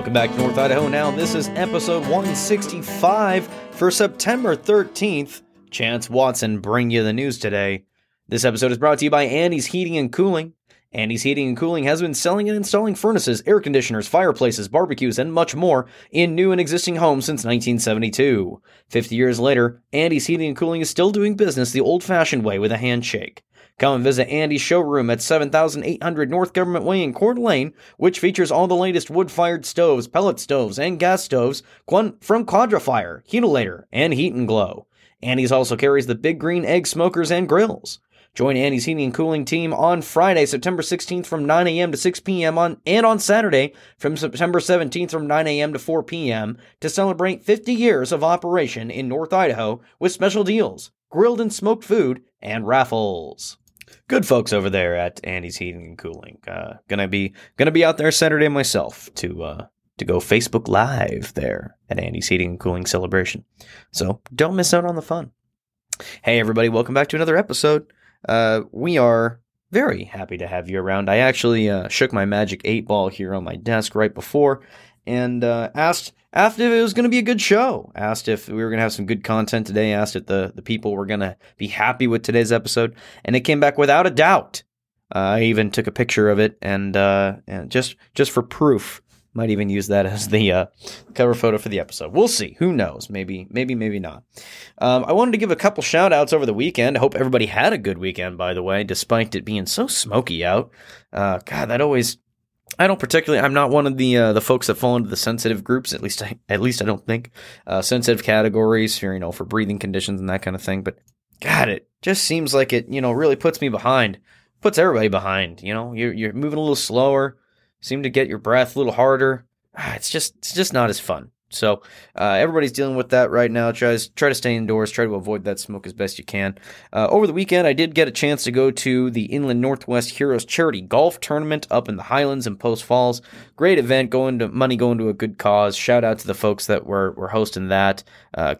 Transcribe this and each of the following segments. Welcome back to North Idaho Now. This is episode 165 for September 13th. Chance Watson bring you the news today. This episode is brought to you by Andy's Heating and Cooling. Andy's Heating and Cooling has been selling and installing furnaces, air conditioners, fireplaces, barbecues, and much more in new and existing homes since 1972. 50 years later, Andy's Heating and Cooling is still doing business the old-fashioned way with a handshake. Come and visit Andy's showroom at 7800 North Government Way in Coeur d'Alene, which features all the latest wood-fired stoves, pellet stoves, and gas stoves from Quadrafire, Heatilator, and Heat and Glow. Andy's also carries the Big Green Egg smokers and grills. Join Andy's Heating and Cooling team on Friday, September 16th from 9 a.m. to 6 p.m. and on Saturday from September 17th from 9 a.m. to 4 p.m. to celebrate 50 years of operation in North Idaho with special deals, grilled and smoked food, and raffles. Good folks over there at Andy's Heating and Cooling. Gonna be out there Saturday myself to go Facebook Live there at Andy's Heating and Cooling Celebration. So don't miss out on the fun. Hey everybody, welcome back to another episode. We are very happy to have you around. I actually shook my magic 8-ball here on my desk right before and asked if it was going to be a good show, asked if we were going to have some good content today, asked if the people were going to be happy with today's episode, and it came back without a doubt. I even took a picture of it, and just for proof, might even use that as the cover photo for the episode. We'll see. Who knows? Maybe not. I wanted to give a couple shout-outs over the weekend. I hope everybody had a good weekend, by the way, despite it being so smoky out. God, that always... I don't particularly. I'm not one of the folks that fall into the sensitive groups. At least I don't think sensitive categories for breathing conditions and that kind of thing. But God, it just seems like it really puts me behind, puts everybody behind. You're moving a little slower, seem to get your breath a little harder. It's just not as fun. So everybody's dealing with that right now. Try to stay indoors. Try to avoid that smoke as best you can. Over the weekend, I did get a chance to go to the Inland Northwest Heroes charity golf tournament up in the Highlands in Post Falls. Great event. Money going to a good cause. Shout out to the folks that were hosting that.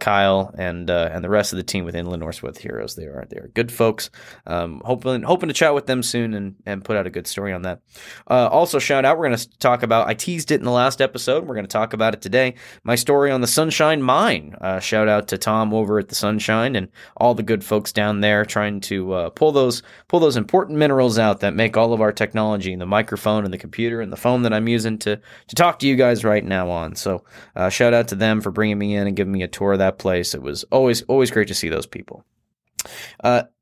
Kyle and the rest of the team with Inland Northwest Heroes. They are good folks. Hoping to chat with them soon and put out a good story on that. Also shout out. We're going to talk about. I teased it in the last episode. We're going to talk about it today. My story on the Sunshine Mine. Shout out to Tom over at the Sunshine and all the good folks down there trying to pull those important minerals out that make all of our technology and the microphone and the computer and the phone that I'm using to talk to you guys right now on. So shout out to them for bringing me in and giving me a tour of that place. It was always great to see those people.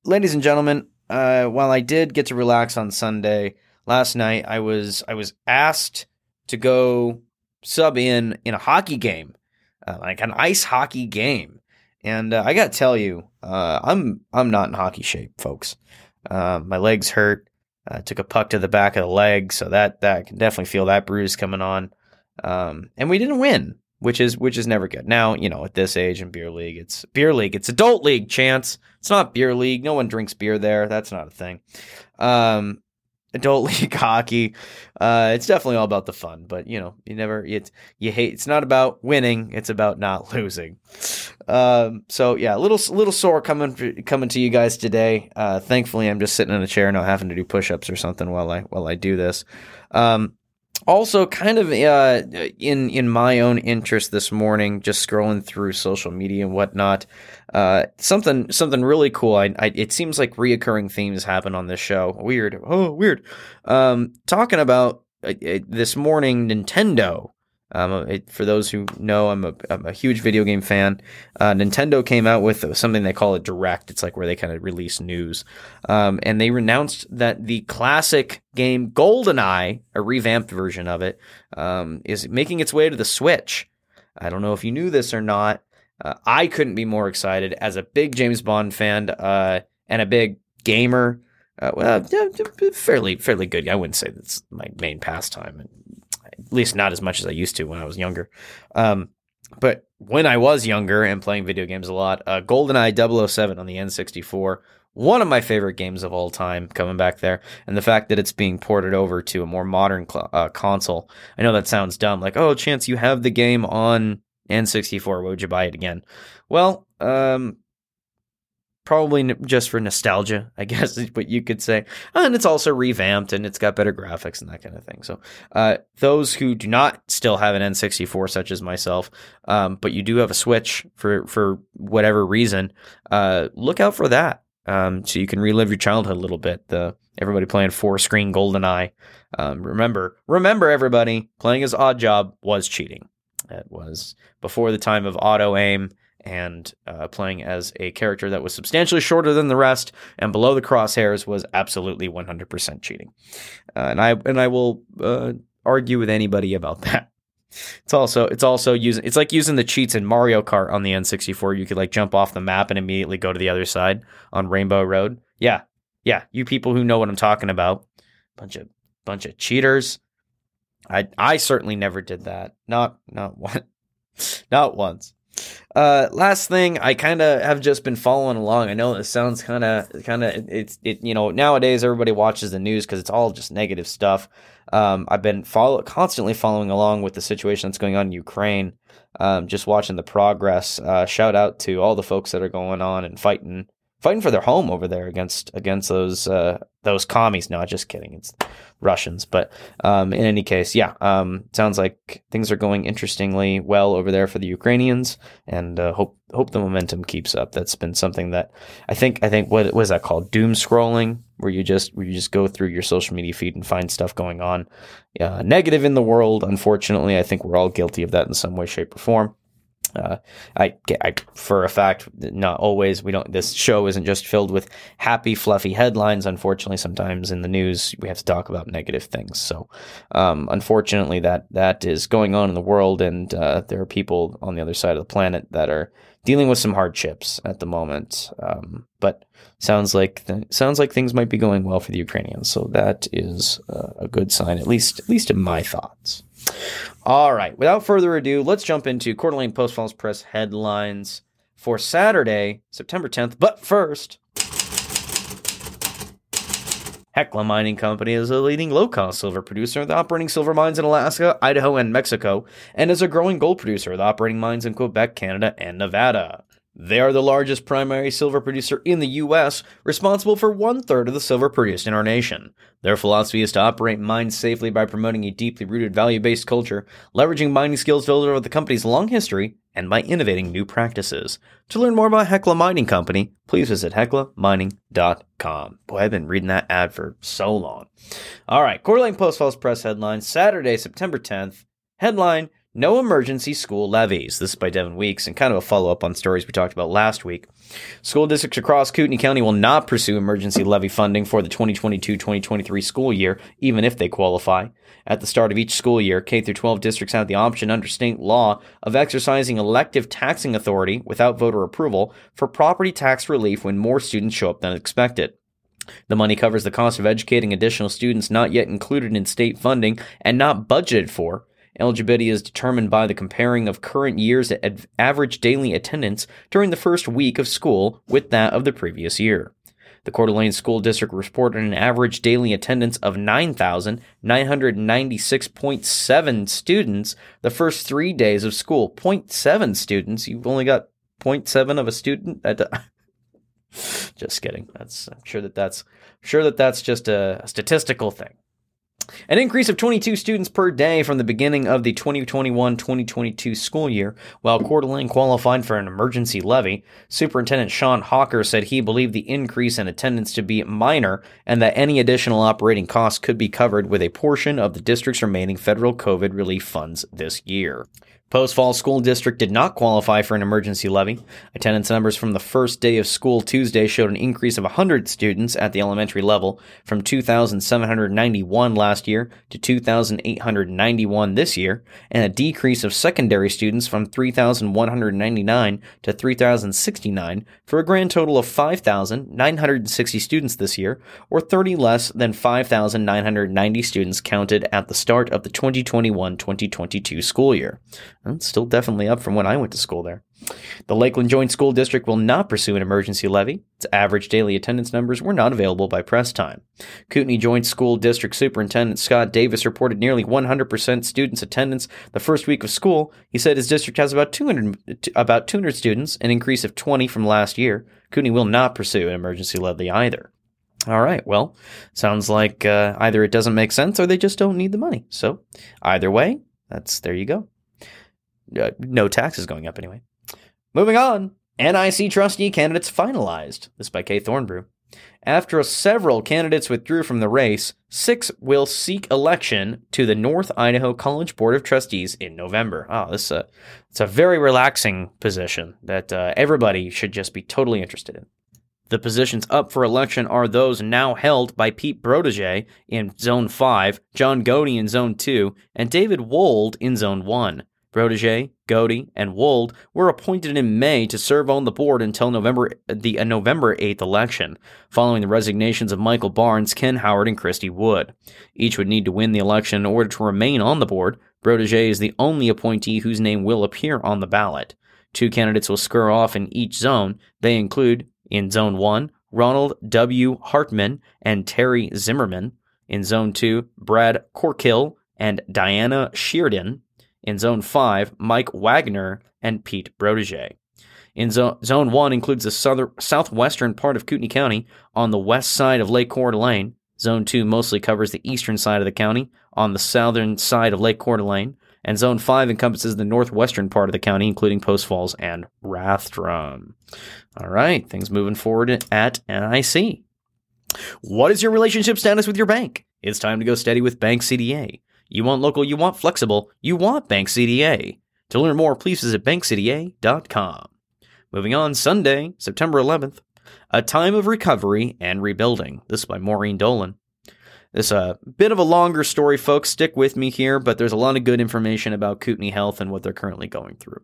Ladies and gentlemen, while I did get to relax on Sunday, last night I was asked to go sub in a hockey game, like an ice hockey game, and I gotta tell you, I'm not in hockey shape, folks. My legs hurt. I took a puck to the back of the leg, so that I can definitely feel that bruise coming on. And we didn't win, which is never good. Now at this age in beer league, it's adult league. Chance, it's not beer league. No one drinks beer there. That's not a thing. Adult league hockey, it's definitely all about the fun, but it's not about winning, it's about not losing. So yeah, a little sore coming to you guys today. Thankfully I'm just sitting in a chair, not having to do push-ups or something while I do this. Also kind of in my own interest this morning, just scrolling through social media and whatnot, something really cool. It seems like reoccurring themes happen on this show. Weird. Talking about this morning, Nintendo. For those who know, I'm a huge video game fan. Nintendo came out with something they call a Direct. It's like where they kind of release news. And they announced that the classic game GoldenEye, a revamped version of it, is making its way to the Switch. I don't know if you knew this or not. I couldn't be more excited as a big James Bond fan and a big gamer. Fairly good. I wouldn't say that's my main pastime. At least not as much as I used to when I was younger. But when I was younger and playing video games a lot, GoldenEye 007 on the N64, one of my favorite games of all time, coming back there. And the fact that it's being ported over to a more modern console. I know that sounds dumb. Like, oh, Chance, you have the game on N64. Why would you buy it again? Well, probably just for nostalgia, I guess is what you could say. And it's also revamped and it's got better graphics and that kind of thing. So those who do not still have an N64, such as myself, but you do have a Switch for whatever reason, look out for that. So you can relive your childhood a little bit. Everybody playing 4-screen GoldenEye. Remember everybody, playing as Odd Job was cheating. It was before the time of auto aim and playing as a character that was substantially shorter than the rest and below the crosshairs was absolutely 100% cheating. And I will argue with anybody about that. It's like using the cheats in Mario Kart on the N64. You could like jump off the map and immediately go to the other side on Rainbow Road. Yeah. You people who know what I'm talking about, bunch of cheaters. I certainly never did that. Not once. Last thing, I kind of have just been following along. I know this sounds kind of it's nowadays everybody watches the news because it's all just negative stuff. I've been constantly following along with the situation that's going on in Ukraine. Just watching the progress. Shout out to all the folks that are going on and fighting for their home over there against those commies. No, just kidding. It's Russians. But in any case, yeah, sounds like things are going interestingly well over there for the Ukrainians, and hope the momentum keeps up. That's been something that I think what was that called? Doom scrolling, where you just go through your social media feed and find stuff going on negative in the world. Unfortunately, I think we're all guilty of that in some way, shape, or form. I for a fact, not always. This show isn't just filled with happy, fluffy headlines. Unfortunately, sometimes in the news we have to talk about negative things. So, unfortunately, that is going on in the world, and there are people on the other side of the planet that are dealing with some hardships at the moment. But sounds like things might be going well for the Ukrainians. So that is a good sign, at least in my thoughts. All right, without further ado, let's jump into Coeur d'Alene Post Falls Press headlines for Saturday, September 10th. But first, Hecla Mining Company is a leading low-cost silver producer with operating silver mines in Alaska, Idaho, and Mexico, and is a growing gold producer with operating mines in Quebec, Canada, and Nevada. They are the largest primary silver producer in the U.S., responsible for one-third of the silver produced in our nation. Their philosophy is to operate mines safely by promoting a deeply rooted value-based culture, leveraging mining skills built over the company's long history, and by innovating new practices. To learn more about Hecla Mining Company, please visit heclamining.com. Boy, I've been reading that ad for so long. All right, Coeur d'Alene Post Falls Press headline, Saturday, September 10th. Headline: No emergency school levies. This is by Devin Weeks and kind of a follow-up on stories we talked about last week. School districts across Kootenai County will not pursue emergency levy funding for the 2022-2023 school year, even if they qualify. At the start of each school year, K-12 districts have the option under state law of exercising elective taxing authority without voter approval for property tax relief when more students show up than expected. The money covers the cost of educating additional students not yet included in state funding and not budgeted for. Eligibility is determined by the comparing of current year's average daily attendance during the first week of school with that of the previous year. The Coeur d'Alene School District reported an average daily attendance of 9,996.7 students the first 3 days of school. 0.7 students. You've only got 0.7 of a student. Just kidding. I'm sure that's just a statistical thing. An increase of 22 students per day from the beginning of the 2021-2022 school year, while Coeur d'Alene qualified for an emergency levy. Superintendent Sean Hawker said he believed the increase in attendance to be minor and that any additional operating costs could be covered with a portion of the district's remaining federal COVID relief funds this year. Post Falls School District did not qualify for an emergency levy. Attendance numbers from the first day of school Tuesday showed an increase of 100 students at the elementary level from 2,791 last year to 2,891 this year, and a decrease of secondary students from 3,199 to 3,069 for a grand total of 5,960 students this year, or 30 less than 5,990 students counted at the start of the 2021-2022 school year. It's still definitely up from when I went to school there. The Lakeland Joint School District will not pursue an emergency levy. Its average daily attendance numbers were not available by press time. Kootenai Joint School District Superintendent Scott Davis reported nearly 100% students' attendance the first week of school. He said his district has about 200 students, an increase of 20 from last year. Kootenai will not pursue an emergency levy either. All right, well, sounds like either it doesn't make sense or they just don't need the money. So either way, there you go. No taxes going up anyway. Moving on, NIC trustee candidates finalized. This by Kay Thornbrew. After several candidates withdrew from the race, 6 will seek election to the North Idaho College Board of Trustees in November. Oh, it's a very relaxing position that everybody should just be totally interested in. The positions up for election are those now held by Pete Brodege in Zone 5, John Godey in Zone 2, and David Wold in Zone 1. Brodege, Godey, and Wold were appointed in May to serve on the board until the November 8th election, following the resignations of Michael Barnes, Ken Howard, and Christy Wood. Each would need to win the election in order to remain on the board. Brodege is the only appointee whose name will appear on the ballot. 2 candidates will square off in each zone. They include, in Zone 1, Ronald W. Hartman and Terry Zimmerman. In Zone 2, Brad Corkill and Diana Shearden. In Zone 5, Mike Wagner and Pete Brodege. In Zone 1 includes the southwestern part of Kootenai County on the west side of Lake Coeur d'Alene. Zone 2 mostly covers the eastern side of the county on the southern side of Lake Coeur d'Alene. And Zone 5 encompasses the northwestern part of the county, including Post Falls and Rathdrum. All right, things moving forward at NIC. What is your relationship status with your bank? It's time to go steady with Bank CDA. You want local, you want flexible, you want Bank CDA. To learn more, please visit bankcda.com. Moving on, Sunday, September 11th, A Time of Recovery and Rebuilding. This is by Maureen Dolan. This a bit of a longer story, folks. Stick with me here, but there's a lot of good information about Kootenai Health and what they're currently going through.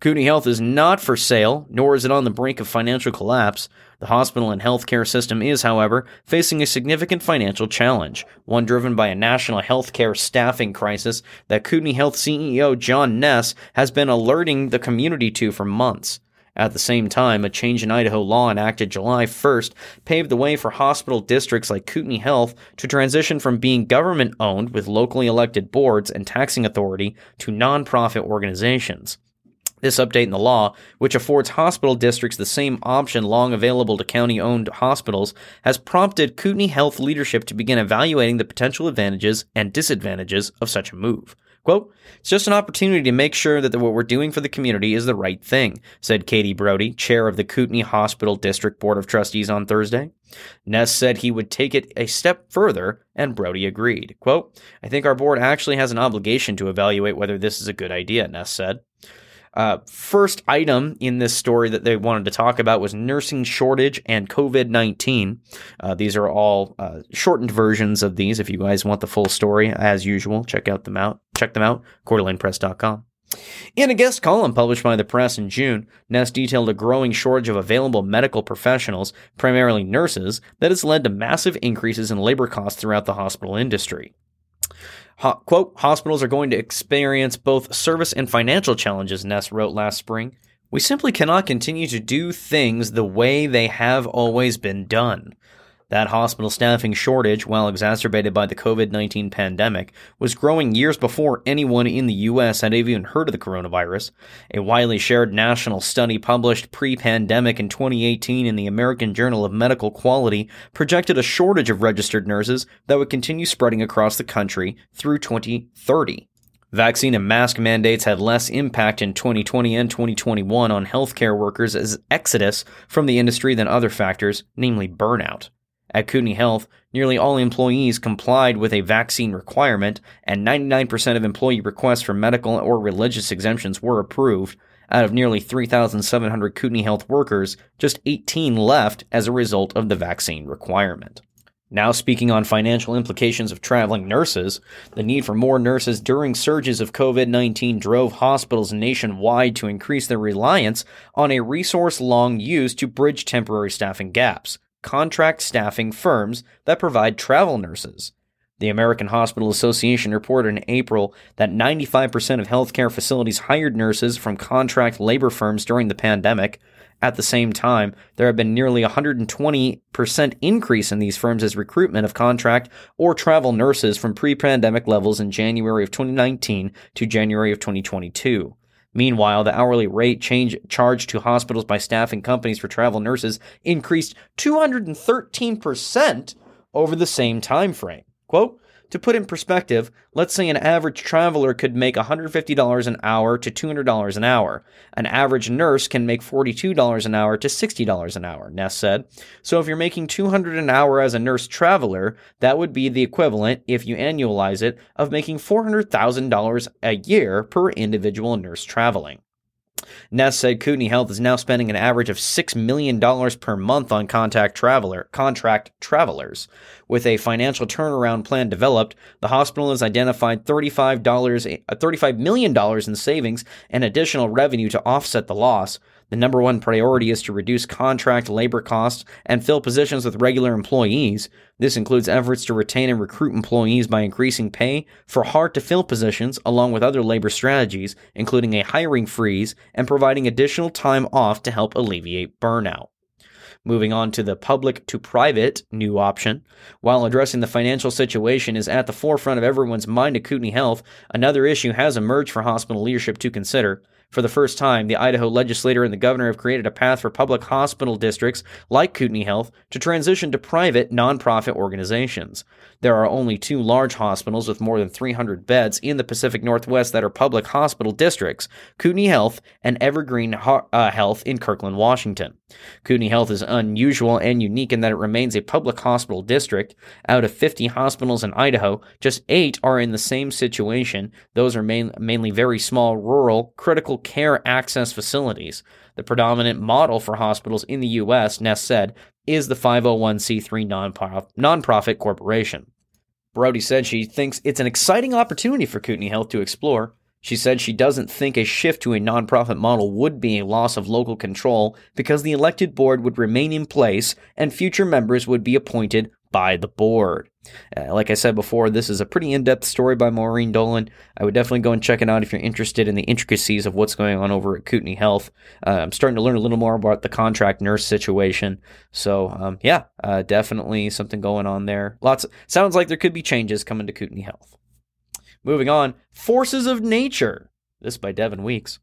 Kootenai Health is not for sale, nor is it on the brink of financial collapse. The hospital and healthcare system is, however, facing a significant financial challenge, one driven by a national healthcare staffing crisis that Kootenai Health CEO John Ness has been alerting the community to for months. At the same time, a change in Idaho law enacted July 1st paved the way for hospital districts like Kootenai Health to transition from being government-owned with locally elected boards and taxing authority to nonprofit organizations. This update in the law, which affords hospital districts the same option long available to county-owned hospitals, has prompted Kootenai Health leadership to begin evaluating the potential advantages and disadvantages of such a move. Quote, "It's just an opportunity to make sure that what we're doing for the community is the right thing," said Katie Brody, chair of the Kootenai Hospital District Board of Trustees on Thursday. Ness said he would take it a step further, and Brody agreed. Quote, "I think our board actually has an obligation to evaluate whether this is a good idea," Ness said. First item in this story that they wanted to talk about was nursing shortage and COVID-19. These are all shortened versions of these. If you guys want the full story, as usual, check them out, CoeurDalenePress.com. In a guest column published by the press in June, Ness detailed a growing shortage of available medical professionals, primarily nurses, that has led to massive increases in labor costs throughout the hospital industry. Quote, "Hospitals are going to experience both service and financial challenges," Ness wrote last spring. "We simply cannot continue to do things the way they have always been done." That hospital staffing shortage, while exacerbated by the COVID-19 pandemic, was growing years before anyone in the U.S. had even heard of the coronavirus. A widely shared national study published pre-pandemic in 2018 in the American Journal of Medical Quality projected a shortage of registered nurses that would continue spreading across the country through 2030. Vaccine and mask mandates had less impact in 2020 and 2021 on healthcare workers as exodus from the industry than other factors, namely burnout. At Kootenai Health, nearly all employees complied with a vaccine requirement, and 99% of employee requests for medical or religious exemptions were approved. Out of nearly 3,700 Kootenai Health workers, just 18 left as a result of the vaccine requirement. Now speaking on financial implications of traveling nurses, the need for more nurses during surges of COVID-19 drove hospitals nationwide to increase their reliance on a resource long used to bridge temporary staffing gaps: contract staffing firms that provide travel nurses. The American Hospital Association reported in April that 95% of healthcare facilities hired nurses from contract labor firms during the pandemic. At the same time, there have been nearly 120% increase in these firms' recruitment of contract or travel nurses from pre-pandemic levels in January of 2019 to January of 2022. Meanwhile, the hourly rate charged to hospitals by staffing companies for travel nurses increased 213% over the same time frame. Quote, to put in perspective, let's say an average traveler could make $150 an hour to $200 an hour. An average nurse can make $42 an hour to $60 an hour, Ness said. So if you're making $200 an hour as a nurse traveler, that would be the equivalent, if you annualize it, of making $400,000 a year per individual nurse traveling. Ness said Kootenai Health is now spending an average of $6 million per month on contract travelers. With a financial turnaround plan developed, the hospital has identified $35 million in savings and additional revenue to offset the loss. The number one priority is to reduce contract labor costs and fill positions with regular employees. This includes efforts to retain and recruit employees by increasing pay for hard-to-fill positions, along with other labor strategies, including a hiring freeze and providing additional time off to help alleviate burnout. Moving on to the public-to-private new option. While addressing the financial situation is at the forefront of everyone's mind at Kootenai Health, another issue has emerged for hospital leadership to consider. For the first time, the Idaho legislator and the governor have created a path for public hospital districts, like Kootenai Health, to transition to private, nonprofit organizations. There are only two large hospitals with more than 300 beds in the Pacific Northwest that are public hospital districts, Kootenai Health and Evergreen Health in Kirkland, Washington. Kootenai Health is unusual and unique in that it remains a public hospital district. Out of 50 hospitals in Idaho, just 8 are in the same situation. Those are mainly very small, rural, critical care access facilities. The predominant model for hospitals in the U.S., Ness said, is the 501c3 nonprofit corporation. Brodege said she thinks it's an exciting opportunity for Kootenai Health to explore. She said she doesn't think a shift to a nonprofit model would be a loss of local control because the elected board would remain in place and future members would be appointed by the board. Like I said before, this is a pretty in-depth story by Maureen Dolan. I would definitely go and check it out if you're interested in the intricacies of what's going on over at Kootenai Health. I'm starting to learn a little more about the contract nurse situation. So, definitely something going on there. Sounds like there could be changes coming to Kootenai Health. Moving on, Forces of Nature. This by Devin Weeks.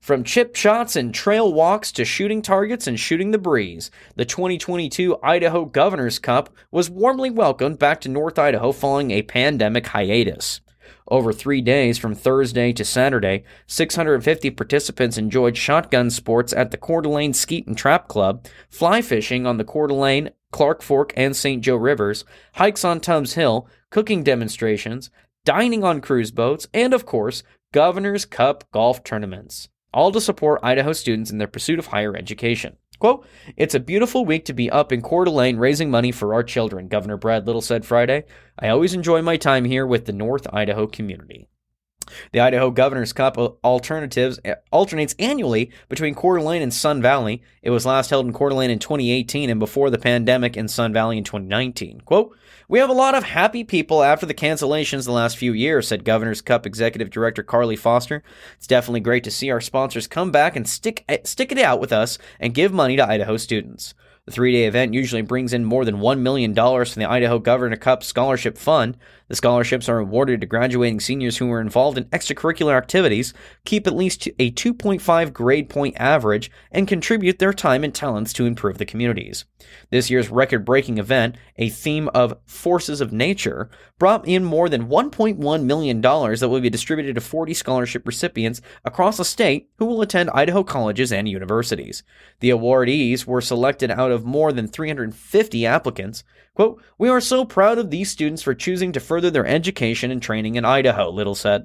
From chip shots and trail walks to shooting targets and shooting the breeze, the 2022 Idaho Governor's Cup was warmly welcomed back to North Idaho following a pandemic hiatus. Over 3 days from Thursday to Saturday, 650 participants enjoyed shotgun sports at the Coeur d'Alene Skeet and Trap Club, fly fishing on the Coeur d'Alene, Clark Fork, and St. Joe Rivers, hikes on Tubbs Hill, cooking demonstrations, dining on cruise boats, and of course, Governor's Cup golf tournaments, all to support Idaho students in their pursuit of higher education. Quote, it's a beautiful week to be up in Coeur d'Alene raising money for our children, Governor Brad Little said Friday. I always enjoy my time here with the North Idaho community. The Idaho Governor's Cup alternates annually between Coeur d'Alene and Sun Valley. It was last held in Coeur d'Alene in 2018 and before the pandemic in Sun Valley in 2019. Quote, we have a lot of happy people after the cancellations the last few years, said Governor's Cup Executive Director Carly Foster. It's definitely great to see our sponsors come back and stick it out with us and give money to Idaho students. The three-day event usually brings in more than $1 million from the Idaho Governor Cup Scholarship Fund. The scholarships are awarded to graduating seniors who are involved in extracurricular activities, keep at least a 2.5 grade point average, and contribute their time and talents to improve the communities. This year's record-breaking event, a theme of Forces of Nature, brought in more than $1.1 million that will be distributed to 40 scholarship recipients across the state who will attend Idaho colleges and universities. The awardees were selected out of more than 350 applicants. Quote, we are so proud of these students for choosing to further their education and training in Idaho, Little said.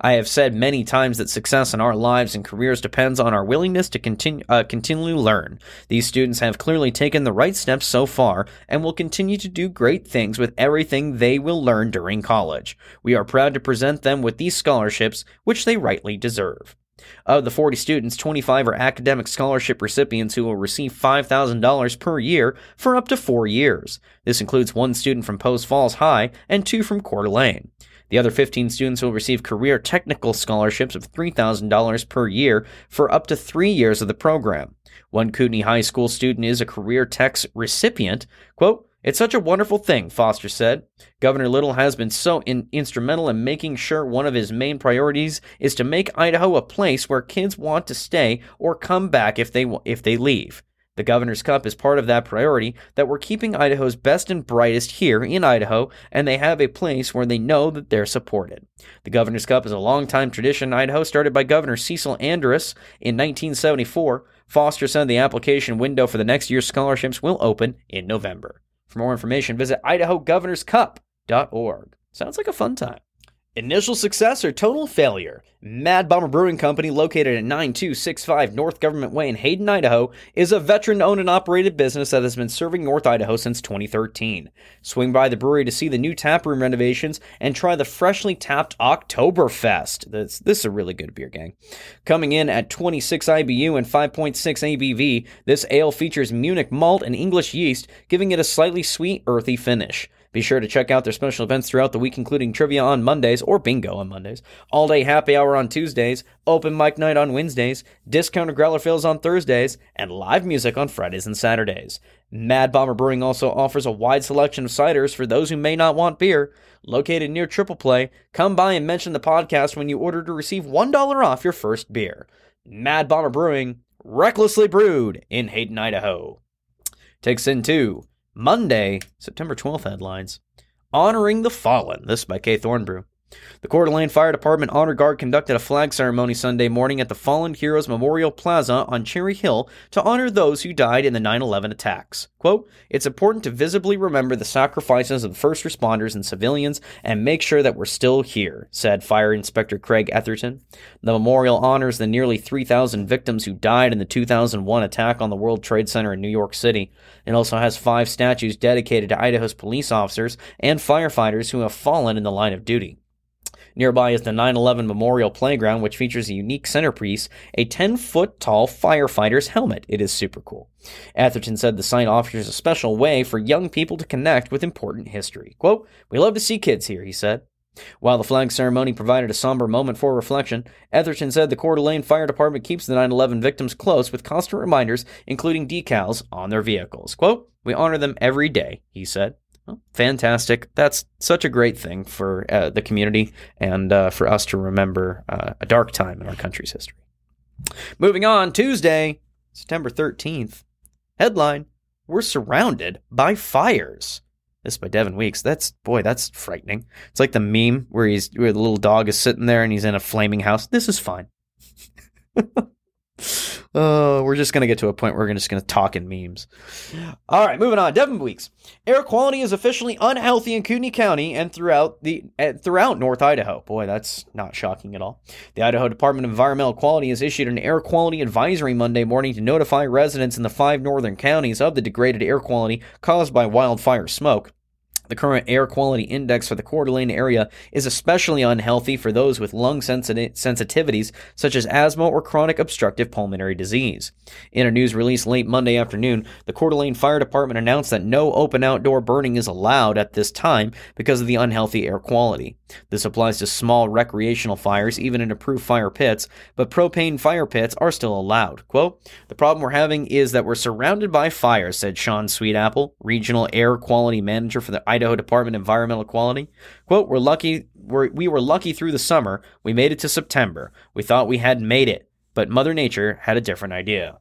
I have said many times that success in our lives and careers depends on our willingness to continually learn. These students have clearly taken the right steps so far and will continue to do great things with everything they will learn during college. We are proud to present them with these scholarships, which they rightly deserve. Of the 40 students, 25 are academic scholarship recipients who will receive $5,000 per year for up to 4 years. This includes one student from Post Falls High and two from Coeur d'Alene. The other 15 students will receive career technical scholarships of $3,000 per year for up to 3 years of the program. One Kootenai High School student is a career techs recipient. Quote, "It's such a wonderful thing," Foster said. Governor Little has been so instrumental in making sure one of his main priorities is to make Idaho a place where kids want to stay or come back if they leave. The Governor's Cup is part of that priority, that we're keeping Idaho's best and brightest here in Idaho, and they have a place where they know that they're supported. The Governor's Cup is a long-time tradition in Idaho, started by Governor Cecil Andrus in 1974. Foster said the application window for the next year's scholarships will open in November. For more information, visit idahogovernorscup.org. Sounds like a fun time. Initial success or total failure? Mad Bomber Brewing Company, located at 9265 North Government Way in Hayden, Idaho, is a veteran-owned and operated business that has been serving North Idaho since 2013. Swing by the brewery to see the new taproom renovations and try the freshly tapped Oktoberfest. This is a really good beer, gang. Coming in at 26 IBU and 5.6 ABV, this ale features Munich malt and English yeast, giving it a slightly sweet, earthy finish. Be sure to check out their special events throughout the week, including trivia on Mondays or bingo on Mondays, all-day happy hour on Tuesdays, open mic night on Wednesdays, discounted growler fills on Thursdays, and live music on Fridays and Saturdays. Mad Bomber Brewing also offers a wide selection of ciders for those who may not want beer. Located near Triple Play, come by and mention the podcast when you order to receive $1 off your first beer. Mad Bomber Brewing, recklessly brewed in Hayden, Idaho. Takes in two. Monday, September 12th headlines. Honoring the Fallen. This is by Kay Thornbrew. The Coeur d'Alene Fire Department Honor Guard conducted a flag ceremony Sunday morning at the Fallen Heroes Memorial Plaza on Cherry Hill to honor those who died in the 9/11 attacks. Quote, "It's important to visibly remember the sacrifices of the first responders and civilians and make sure that we're still here," said Fire Inspector Craig Etherton. The memorial honors the nearly 3,000 victims who died in the 2001 attack on the World Trade Center in New York City. It also has 5 statues dedicated to Idaho's police officers and firefighters who have fallen in the line of duty. Nearby is the 9/11 Memorial Playground, which features a unique centerpiece, a 10-foot-tall firefighter's helmet. It is super cool. Atherton said the site offers a special way for young people to connect with important history. Quote, "We love to see kids here," he said. While the flag ceremony provided a somber moment for reflection, Etherton said the Coeur d'Alene Fire Department keeps the 9/11 victims close with constant reminders, including decals on their vehicles. Quote, "We honor them every day," he said. Fantastic. That's such a great thing for the community and for us to remember a dark time in our country's history. Moving on, Tuesday, September 13th. Headline, "We're Surrounded by Fires." This is by Devin Weeks. That's frightening. It's like the meme where the little dog is sitting there and he's in a flaming house. This is fine. We're just going to get to a point where we're just going to talk in memes. All right, moving on. Devin Weeks. Air quality is officially unhealthy in Kootenai County and throughout North Idaho. Boy, that's not shocking at all. The Idaho Department of Environmental Quality has issued an air quality advisory Monday morning to notify residents in the 5 northern counties of the degraded air quality caused by wildfire smoke. The current air quality index for the Coeur d'Alene area is especially unhealthy for those with lung sensitivities such as asthma or chronic obstructive pulmonary disease. In a news release late Monday afternoon, the Coeur d'Alene Fire Department announced that no open outdoor burning is allowed at this time because of the unhealthy air quality. This applies to small recreational fires, even in approved fire pits, but propane fire pits are still allowed. Quote, "The problem we're having is that we're surrounded by fire," said Sean Sweetapple, Regional Air Quality Manager for the Idaho Department of Environmental Quality. Quote, we were lucky through the summer. We made it to September. We thought we had made it, but Mother Nature had a different idea.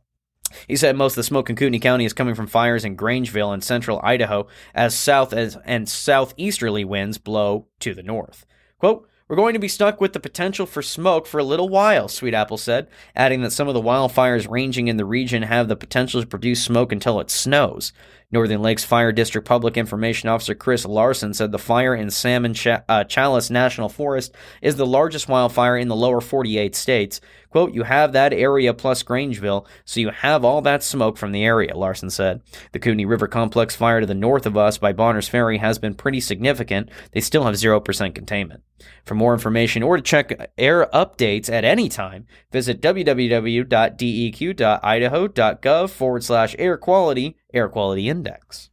He said most of the smoke in Kootenai County is coming from fires in Grangeville and central Idaho as southeasterly winds blow to the north. Quote, "We're going to be stuck with the potential for smoke for a little while," Sweetapple said, adding that some of the wildfires ranging in the region have the potential to produce smoke until it snows. Northern Lakes Fire District Public Information Officer Chris Larson said the fire in Salmon Chalice National Forest is the largest wildfire in the lower 48 states. Quote, you have that area plus Grangeville, so you have all that smoke from the area, Larson said. The Kootenai River Complex fire to the north of us by Bonners Ferry has been pretty significant. They still have 0% containment. For more information or to check air updates at any time, visit www.deq.idaho.gov/air quality, air quality index.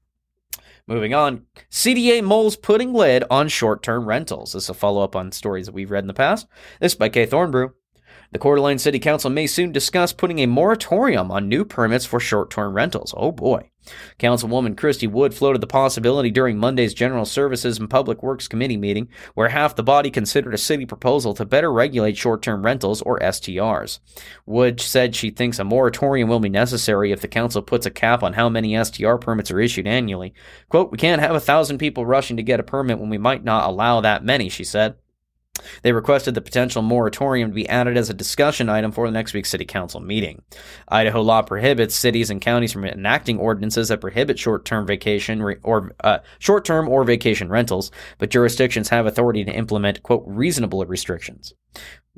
Moving on, CDA moles putting lid on short-term rentals. This is a follow-up on stories that we've read in the past. This is by Kay Thornbrew. The Coeur d'Alene City Council may soon discuss putting a moratorium on new permits for short-term rentals. Oh boy. Councilwoman Christy Wood floated the possibility during Monday's General Services and Public Works Committee meeting, where half the body considered a city proposal to better regulate short-term rentals, or STRs. Wood said she thinks a moratorium will be necessary if the council puts a cap on how many STR permits are issued annually. Quote, we can't have 1,000 people rushing to get a permit when we might not allow that many, she said. They requested the potential moratorium to be added as a discussion item for the next week's City Council meeting. Idaho law prohibits cities and counties from enacting ordinances that prohibit short-term vacation or vacation rentals, but jurisdictions have authority to implement, quote, reasonable restrictions.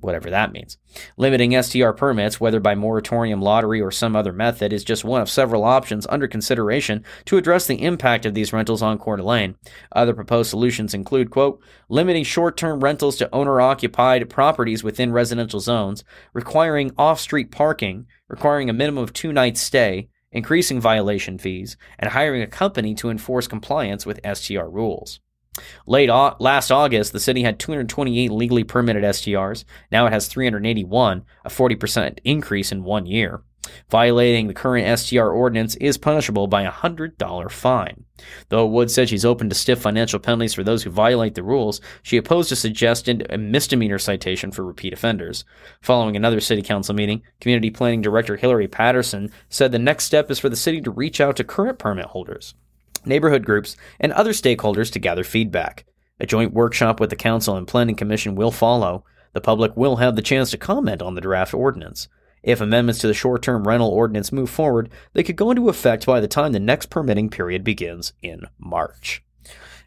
Whatever that means. Limiting STR permits, whether by moratorium, lottery, or some other method, is just one of several options under consideration to address the impact of these rentals on Coeur d'Alene. Other proposed solutions include, quote, limiting short-term rentals to owner-occupied properties within residential zones, requiring off-street parking, requiring a minimum of 2 nights stay, increasing violation fees, and hiring a company to enforce compliance with STR rules. Last August, the city had 228 legally permitted STRs. Now it has 381, a 40% increase in 1 year. Violating the current STR ordinance is punishable by a $100 fine. Though Wood said she's open to stiff financial penalties for those who violate the rules, she opposed a suggested misdemeanor citation for repeat offenders. Following another city council meeting, Community Planning Director Hillary Patterson said the next step is for the city to reach out to current permit holders, neighborhood groups, and other stakeholders to gather feedback. A joint workshop with the Council and Planning Commission will follow. The public will have the chance to comment on the draft ordinance. If amendments to the short-term rental ordinance move forward, they could go into effect by the time the next permitting period begins in March.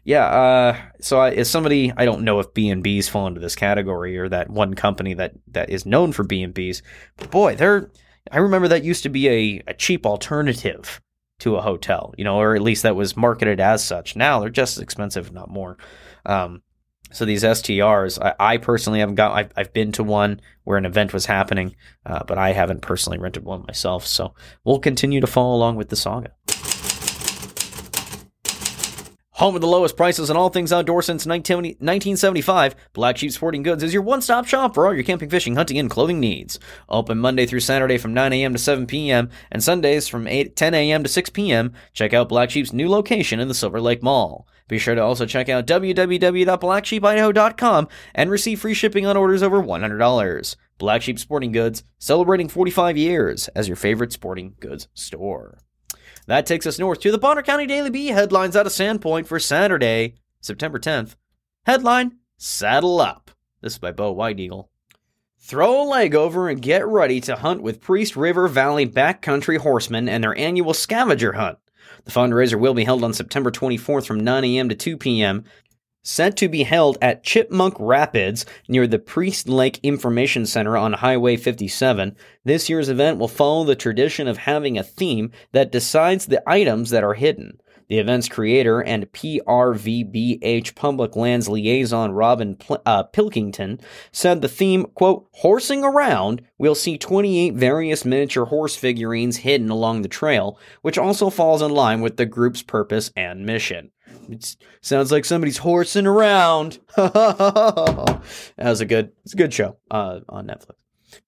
Yeah, I don't know if B&Bs fall into this category, or that one company that is known for B&Bs, but boy, I remember that used to be a cheap alternative to a hotel, or at least that was marketed as such. Now they're just as expensive, if not more. So these STRs, I personally haven't got. I've been to one where an event was happening, but I haven't personally rented one myself. So we'll continue to follow along with the saga. Home of the lowest prices on all things outdoor since 1975, Black Sheep Sporting Goods is your one-stop shop for all your camping, fishing, hunting, and clothing needs. Open Monday through Saturday from 9 a.m. to 7 p.m. and Sundays from 10 a.m. to 6 p.m. Check out Black Sheep's new location in the Silver Lake Mall. Be sure to also check out www.blacksheepidaho.com and receive free shipping on orders over $100. Black Sheep Sporting Goods, celebrating 45 years as your favorite sporting goods store. That takes us north to the Bonner County Daily Bee headlines out of Sandpoint for Saturday, September 10th. Headline, Saddle Up. This is by Bo Whiteeagle. Throw a leg over and get ready to hunt with Priest River Valley Backcountry Horsemen and their annual scavenger hunt. The fundraiser will be held on September 24th from 9 a.m. to 2 p.m., set to be held at Chipmunk Rapids near the Priest Lake Information Center on Highway 57. This year's event will follow the tradition of having a theme that decides the items that are hidden. The event's creator and PRVBH Public Lands Liaison Robin Pilkington said the theme, quote, horsing around, we'll see 28 various miniature horse figurines hidden along the trail, which also falls in line with the group's purpose and mission. It sounds like somebody's horsing around. That was a good show on Netflix.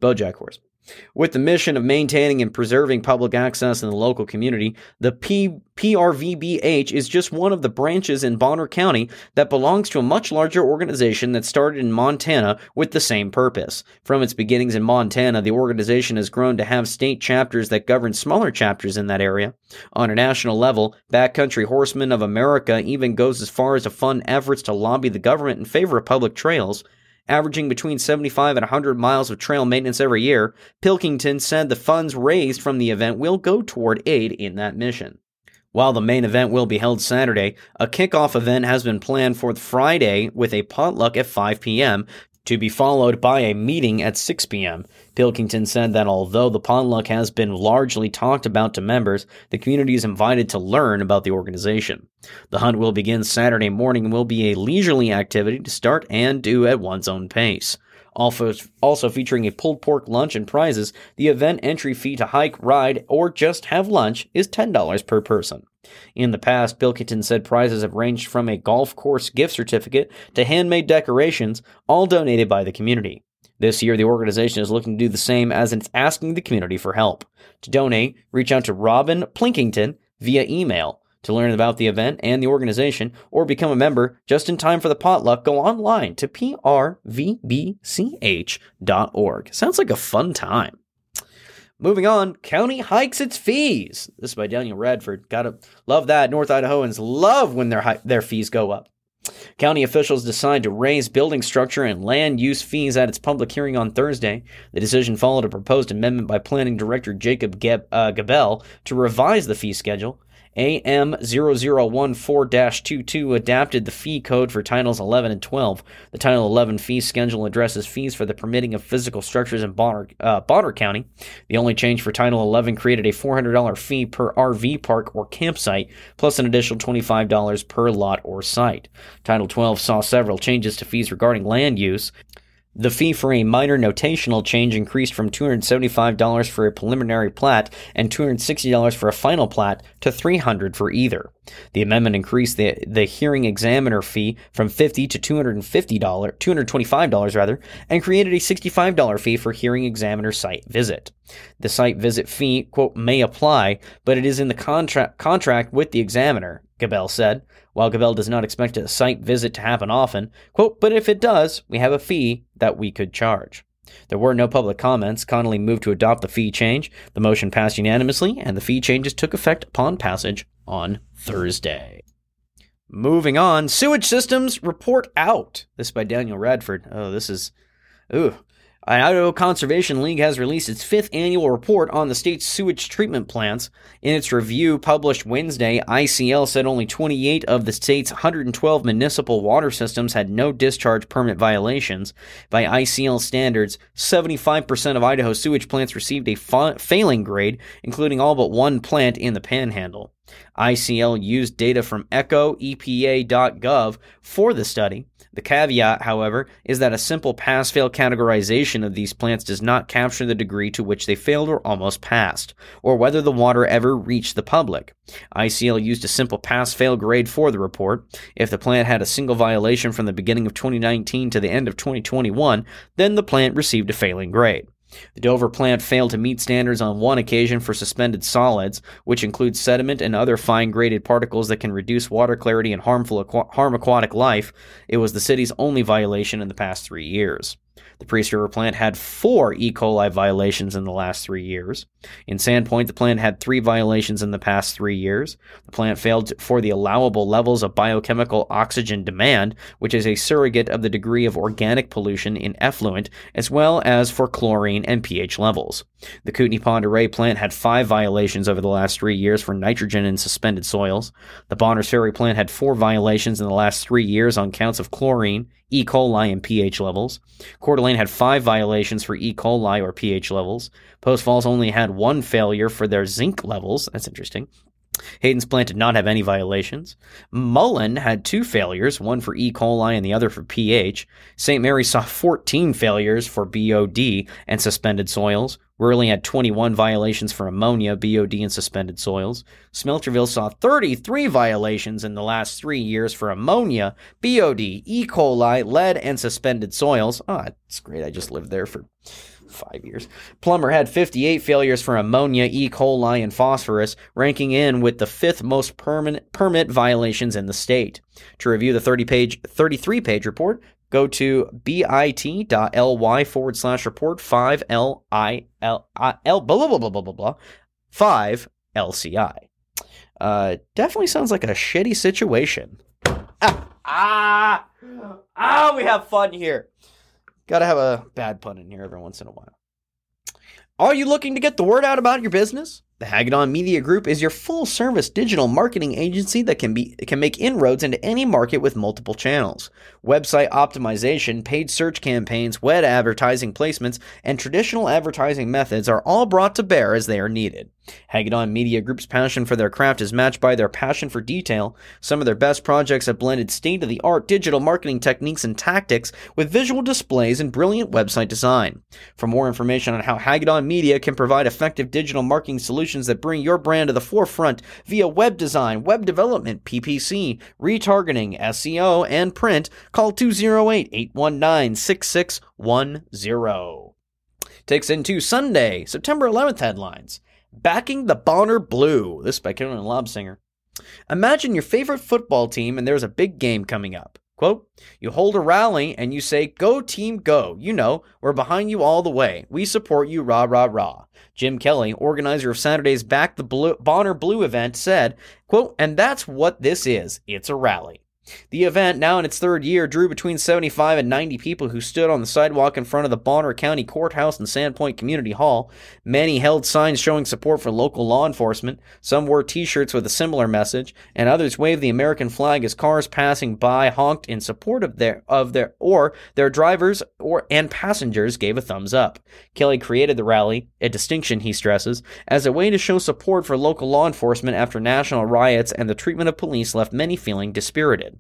BoJack Horse. With the mission of maintaining and preserving public access in the local community, the PRVBH is just one of the branches in Bonner County that belongs to a much larger organization that started in Montana with the same purpose. From its beginnings in Montana, the organization has grown to have state chapters that govern smaller chapters in that area. On a national level, Backcountry Horsemen of America even goes as far as to fund efforts to lobby the government in favor of public trails. Averaging between 75 and 100 miles of trail maintenance every year, Pilkington said the funds raised from the event will go toward aid in that mission. While the main event will be held Saturday, a kickoff event has been planned for Friday with a potluck at 5 p.m., to be followed by a meeting at 6 p.m. Pilkington said that although the potluck has been largely talked about to members, the community is invited to learn about the organization. The hunt will begin Saturday morning and will be a leisurely activity to start and do at one's own pace. Also featuring a pulled pork lunch and prizes, the event entry fee to hike, ride, or just have lunch is $10 per person. In the past, Pilkington said prizes have ranged from a golf course gift certificate to handmade decorations, all donated by the community. This year, the organization is looking to do the same as it's asking the community for help. To donate, reach out to Robin Plinkington via email. To learn about the event and the organization, or become a member just in time for the potluck, go online to prvbch.org. Sounds like a fun time. Moving on, county hikes its fees. This is by Daniel Radford. Gotta love that. North Idahoans love when their fees go up. County officials decide to raise building structure and land use fees at its public hearing on Thursday. The decision followed a proposed amendment by Planning Director Jacob Gebel to revise the fee schedule. AM 0014-22 adapted the fee code for Titles 11 and 12. The Title 11 fee schedule addresses fees for the permitting of physical structures in Bonner County. The only change for Title 11 created a $400 fee per RV park or campsite, plus an additional $25 per lot or site. Title 12 saw several changes to fees regarding land use. The fee for a minor notational change increased from $275 for a preliminary plat and $260 for a final plat to $300 for either. The amendment increased the hearing examiner fee from $50 to $225 and created a $65 fee for hearing examiner site visit. The site visit fee, quote, may apply, but it is in the contract with the examiner, Gebel said. While Gebel does not expect a site visit to happen often, quote, but if it does, we have a fee that we could charge. There were no public comments. Connolly moved to adopt the fee change. The motion passed unanimously, and the fee changes took effect upon passage on Thursday. Moving on, sewage systems report out. This is by Daniel Radford. Oh, this is... Ooh. Idaho Conservation League has released its fifth annual report on the state's sewage treatment plants. In its review published Wednesday, ICL said only 28 of the state's 112 municipal water systems had no discharge permit violations. By ICL standards, 75% of Idaho sewage plants received a failing grade, including all but one plant in the Panhandle. ICL used data from ECHO, EPA.gov for the study. The caveat, however, is that a simple pass-fail categorization of these plants does not capture the degree to which they failed or almost passed, or whether the water ever reached the public. ICL used a simple pass-fail grade for the report. If the plant had a single violation from the beginning of 2019 to the end of 2021, then the plant received a failing grade. The Dover plant failed to meet standards on one occasion for suspended solids, which includes sediment and other fine-graded particles that can reduce water clarity and harm aquatic life. It was the city's only violation in the past 3 years. The Priest River plant had 4 E. coli violations in the last 3 years. In Sandpoint, the plant had 3 violations in the past 3 years. The plant failed for the allowable levels of biochemical oxygen demand, which is a surrogate of the degree of organic pollution in effluent, as well as for chlorine and pH levels. The Kootenai Pond Array plant had 5 violations over the last 3 years for nitrogen in suspended soils. The Bonners Ferry plant had 4 violations in the last 3 years on counts of chlorine, E. coli, and pH levels. Coeur d'Alene had 5 violations for E. coli or pH levels. Post Falls only had 1 failure for their zinc levels. That's interesting. Hayden's plant did not have any violations. Mullen had 2 failures, one for E. coli and the other for pH. St. Mary saw 14 failures for BOD and suspended soils. Worley had 21 violations for ammonia, BOD, and suspended soils. Smelterville saw 33 violations in the last 3 years for ammonia, BOD, E. coli, lead, and suspended soils. Ah, oh, it's great. I just lived there for 5 years. Plummer had 58 failures for ammonia, E. coli, and phosphorus, ranking in with the 5th most permit violations in the state. To review the 33-page report, go to bit.ly/report 5LCI. Definitely sounds like a shitty situation. We have fun here. Gotta have a bad pun in here every once in a while. Are you looking to get the word out about your business? The Hagedorn Media Group is your full-service digital marketing agency that can make inroads into any market with multiple channels. Website optimization, paid search campaigns, web advertising placements, and traditional advertising methods are all brought to bear as they are needed. Hagedorn Media Group's passion for their craft is matched by their passion for detail. Some of their best projects have blended state-of-the-art digital marketing techniques and tactics with visual displays and brilliant website design. For more information on how Hagedorn Media can provide effective digital marketing solutions that bring your brand to the forefront via web design, web development, PPC, retargeting, SEO, and print, call 208-819-6610. Takes into Sunday, September 11th headlines. Backing the Bonner Blue. This is by Carolyn Lobsinger. Imagine your favorite football team and there's a big game coming up. Quote, you hold a rally and you say, go team, go. You know, we're behind you all the way. We support you, rah, rah, rah. Jim Kelly, organizer of Saturday's Back the Bonner Blue event, said, quote, and that's what this is. It's a rally. The event, now in its third year, drew between 75 and 90 people who stood on the sidewalk in front of the Bonner County Courthouse and Sandpoint Community Hall. Many held signs showing support for local law enforcement. Some wore t-shirts with a similar message, and others waved the American flag as cars passing by honked in support of their drivers and passengers gave a thumbs up. Kelly created the rally, a distinction he stresses, as a way to show support for local law enforcement after national riots and the treatment of police left many feeling dispirited.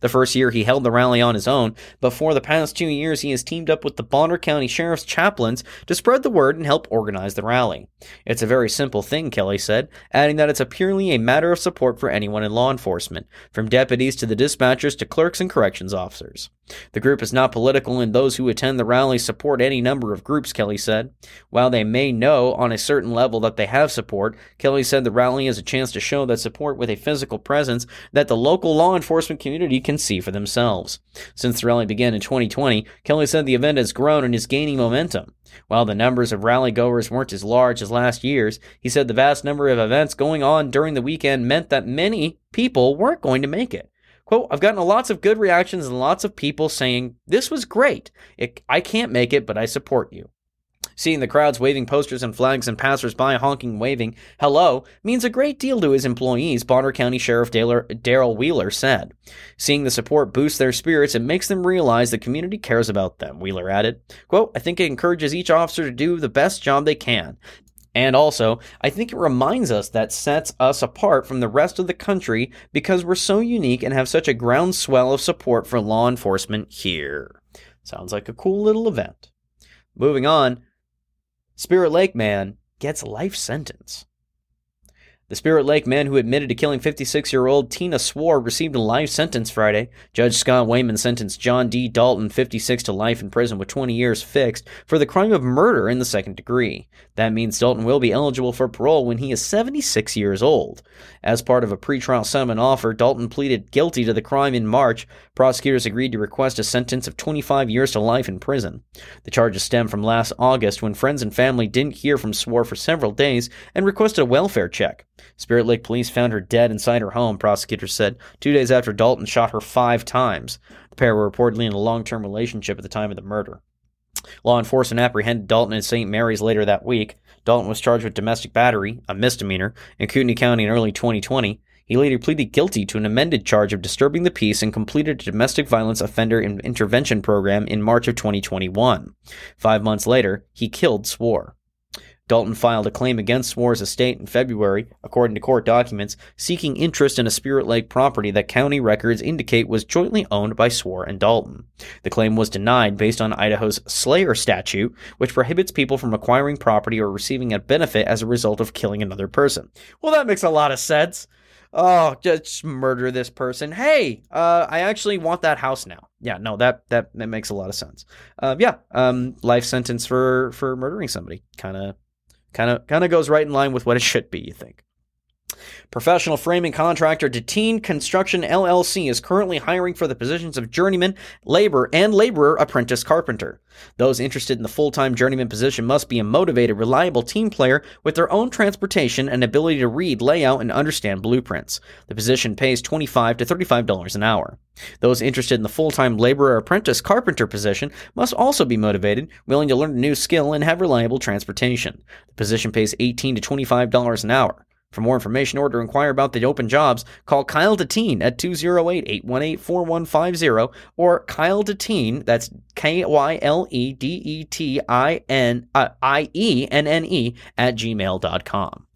The first year he held the rally on his own, but for the past 2 years he has teamed up with the Bonner County Sheriff's chaplains to spread the word and help organize the rally. It's a very simple thing, Kelly said, adding that it's purely a matter of support for anyone in law enforcement, from deputies to the dispatchers to clerks and corrections officers. The group is not political and those who attend the rally support any number of groups, Kelly said. While they may know on a certain level that they have support, Kelly said the rally is a chance to show that support with a physical presence that the local law enforcement community can see for themselves. Since the rally began in 2020, Kelly said the event has grown and is gaining momentum. While the numbers of rally goers weren't as large as last year's, he said the vast number of events going on during the weekend meant that many people weren't going to make it. Quote, I've gotten lots of good reactions and lots of people saying, this was great. I can't make it, but I support you. Seeing the crowds waving posters and flags and passers-by honking waving hello means a great deal to his employees, Bonner County Sheriff Darrell Wheeler said. Seeing the support boosts their spirits and makes them realize the community cares about them, Wheeler added. Quote, I think it encourages each officer to do the best job they can. And also, I think it reminds us that sets us apart from the rest of the country because we're so unique and have such a groundswell of support for law enforcement here. Sounds like a cool little event. Moving on, Spirit Lake man gets life sentence. The Spirit Lake man who admitted to killing 56-year-old Tina Swore received a life sentence Friday. Judge Scott Wayman sentenced John D. Dalton, 56, to life in prison with 20 years fixed for the crime of murder in the second degree. That means Dalton will be eligible for parole when he is 76 years old. As part of a pretrial settlement offer, Dalton pleaded guilty to the crime in March. Prosecutors agreed to request a sentence of 25 years to life in prison. The charges stem from last August when friends and family didn't hear from Swore for several days and requested a welfare check. Spirit Lake police found her dead inside her home, prosecutors said, 2 days after Dalton shot her 5 times. The pair were reportedly in a long-term relationship at the time of the murder. Law enforcement apprehended Dalton in St. Mary's later that week. Dalton was charged with domestic battery, a misdemeanor, in Kootenai County in early 2020. He later pleaded guilty to an amended charge of disturbing the peace and completed a domestic violence offender intervention program in March of 2021. 5 months later, he killed Swore. Dalton filed a claim against Swore's estate in February, according to court documents, seeking interest in a Spirit Lake property that county records indicate was jointly owned by Swore and Dalton. The claim was denied based on Idaho's Slayer statute, which prohibits people from acquiring property or receiving a benefit as a result of killing another person. Well, that makes a lot of sense. Oh, just murder this person. Hey, I actually want that house now. Yeah, no, that makes a lot of sense. Life sentence for murdering somebody. Kind of goes right in line with what it should be, you think. Professional framing contractor Deteen Construction LLC is currently hiring for the positions of journeyman, labor, and laborer apprentice carpenter. Those interested in the full-time journeyman position must be a motivated, reliable team player with their own transportation and ability to read, layout, and understand blueprints. The position pays $25 to $35 an hour. Those interested in the full-time laborer apprentice carpenter position must also be motivated, willing to learn a new skill, and have reliable transportation. The position pays $18 to $25 an hour. For more information or to inquire about the open jobs, call Kyle Deteen at 208-818-4150 or Kyle Deteen, that's KYLEDETIENNE @gmail.com.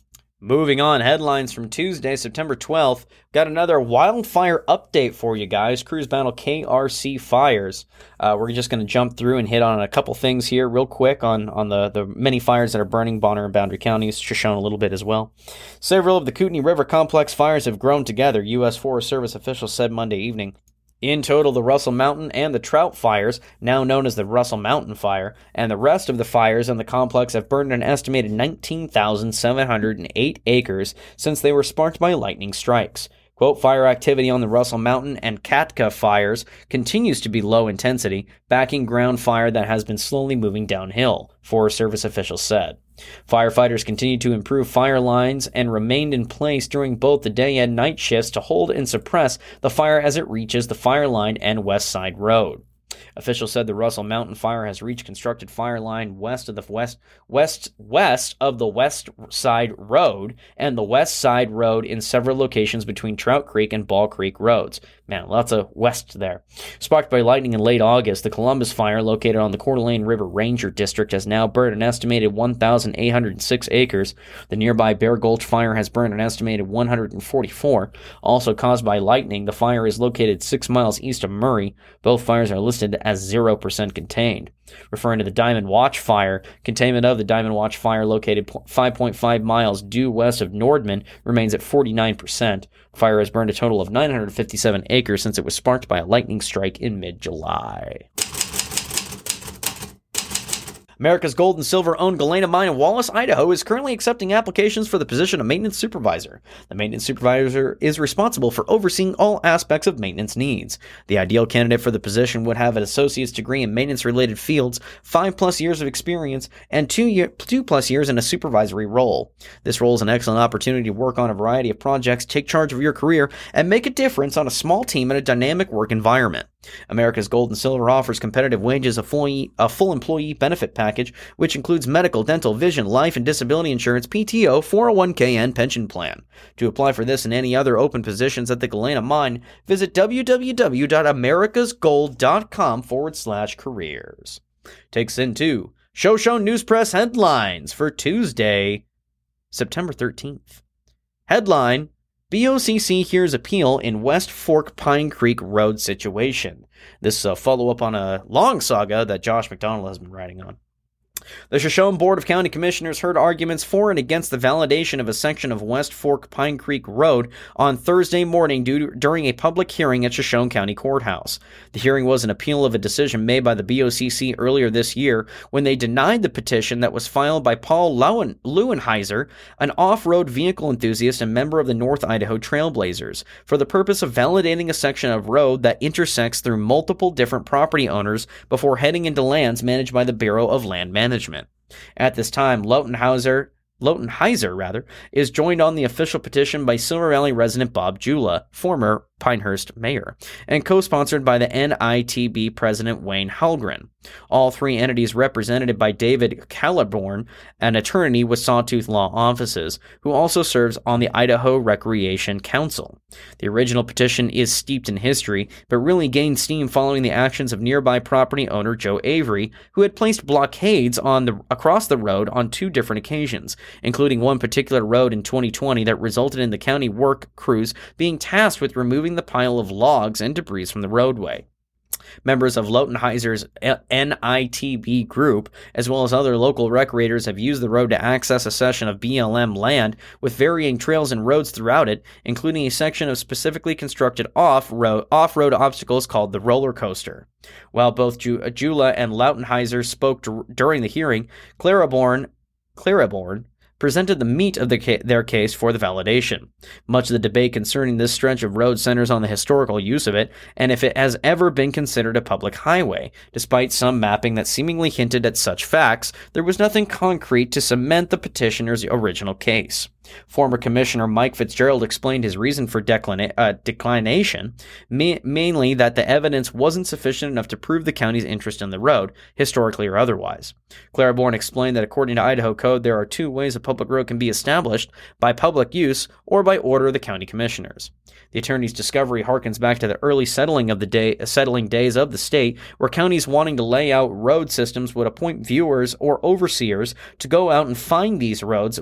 Moving on, headlines from Tuesday, September 12th. Got another wildfire update for you guys. Crews battle KRC fires. We're just going to jump through and hit on a couple things here real quick on the many fires that are burning Bonner and Boundary counties. Shoshone a little bit as well. Several of the Kootenai River Complex fires have grown together, U.S. Forest Service officials said Monday evening. In total, the Russell Mountain and the Trout fires, now known as the Russell Mountain Fire, and the rest of the fires in the complex have burned an estimated 19,708 acres since they were sparked by lightning strikes. Quote, fire activity on the Russell Mountain and Katka fires continues to be low intensity, backing ground fire that has been slowly moving downhill, Forest Service officials said. Firefighters continued to improve fire lines and remained in place during both the day and night shifts to hold and suppress the fire as it reaches the fire line and West Side Road. Officials said the Russell Mountain fire has reached constructed fire line west of the West Side Road and the West Side Road in several locations between Trout Creek and Ball Creek Roads. Man, lots of west there. Sparked by lightning in late August, the Columbus fire located on the Coeur d'Alene River Ranger District has now burned an estimated 1,806 acres. The nearby Bear Gulch fire has burned an estimated 144. Also caused by lightning, the fire is located 6 miles east of Murray. Both fires are listed as 0% contained. Referring to the Diamond Watch fire, containment of the Diamond Watch fire located 5.5 miles due west of Nordman remains at 49%. The fire has burned a total of 957 acres since it was sparked by a lightning strike in mid-July. America's gold and silver-owned Galena Mine in Wallace, Idaho is currently accepting applications for the position of maintenance supervisor. The maintenance supervisor is responsible for overseeing all aspects of maintenance needs. The ideal candidate for the position would have an associate's degree in maintenance-related fields, 5-plus years of experience, and 2-plus years in a supervisory role. This role is an excellent opportunity to work on a variety of projects, take charge of your career, and make a difference on a small team in a dynamic work environment. America's Gold and Silver offers competitive wages, a full employee benefit package, which includes medical, dental, vision, life and disability insurance, PTO, 401k, and pension plan. To apply for this and any other open positions at the Galena Mine, visit www.americasgold.com/careers. Takes into Shoshone News Press headlines for Tuesday, September 13th. Headline: BOCC hears appeal in West Fork Pine Creek Road situation. This is a follow-up on a long saga that Josh McDonald has been writing on. The Shoshone Board of County Commissioners heard arguments for and against the validation of a section of West Fork Pine Creek Road on Thursday morning during a public hearing at Shoshone County Courthouse. The hearing was an appeal of a decision made by the BOCC earlier this year when they denied the petition that was filed by Paul Leuenheiser, an off-road vehicle enthusiast and member of the North Idaho Trailblazers, for the purpose of validating a section of road that intersects through multiple different property owners before heading into lands managed by the Bureau of Land Management. At this time, Leuenheiser is joined on the official petition by Silver Valley resident Bob Jula, former Pinehurst mayor, and co-sponsored by the NITB president Wayne Halgren. All three entities represented by David Caliborn, an attorney with Sawtooth Law Offices, who also serves on the Idaho Recreation Council. The original petition is steeped in history, but really gained steam following the actions of nearby property owner Joe Avery, who had placed blockades across the road on two different occasions, including one particular road in 2020 that resulted in the county work crews being tasked with removing the pile of logs and debris from the roadway. Members of Leuenheiser's NITB group, as well as other local recreators, have used the road to access a section of BLM land with varying trails and roads throughout it, including a section of specifically constructed off-road obstacles called the roller coaster. While both Jula and Leuenheiser spoke during the hearing, Claiborne presented the meat of their case for the validation. Much of the debate concerning this stretch of road centers on the historical use of it and if it has ever been considered a public highway. Despite some mapping that seemingly hinted at such facts, there was nothing concrete to cement the petitioner's original case. Former Commissioner Mike Fitzgerald explained his reason for declination, mainly that the evidence wasn't sufficient enough to prove the county's interest in the road, historically or otherwise. Claiborne explained that according to Idaho Code, there are two ways a public road can be established, by public use or by order of the county commissioners. The attorney's discovery harkens back to the early settling days of the state, where counties wanting to lay out road systems would appoint viewers or overseers to go out and find these roads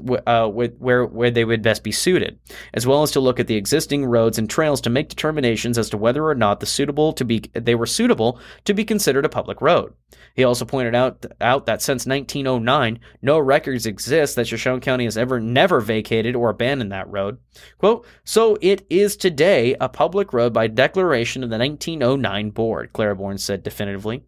where they would best be suited, as well as to look at the existing roads and trails to make determinations as to whether or not they were suitable to be considered a public road. He also pointed out that since 1909, no records exist that Shoshone County has never vacated or abandoned that road. Quote, "So it is today a public road by declaration of the 1909 board," Claiborne said definitively.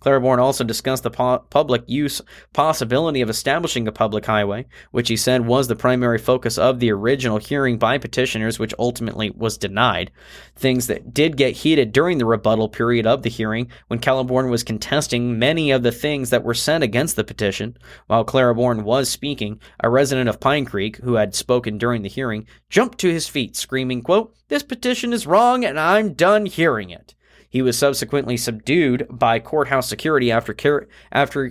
Claiborne also discussed the public use possibility of establishing a public highway, which he said was the primary focus of the original hearing by petitioners, which ultimately was denied. Things that did get heated during the rebuttal period of the hearing, when Claiborne was contesting many of the things that were said against the petition. While Claiborne was speaking, a resident of Pine Creek, who had spoken during the hearing, jumped to his feet, screaming, quote, "This petition is wrong and I'm done hearing it." He was subsequently subdued by courthouse security after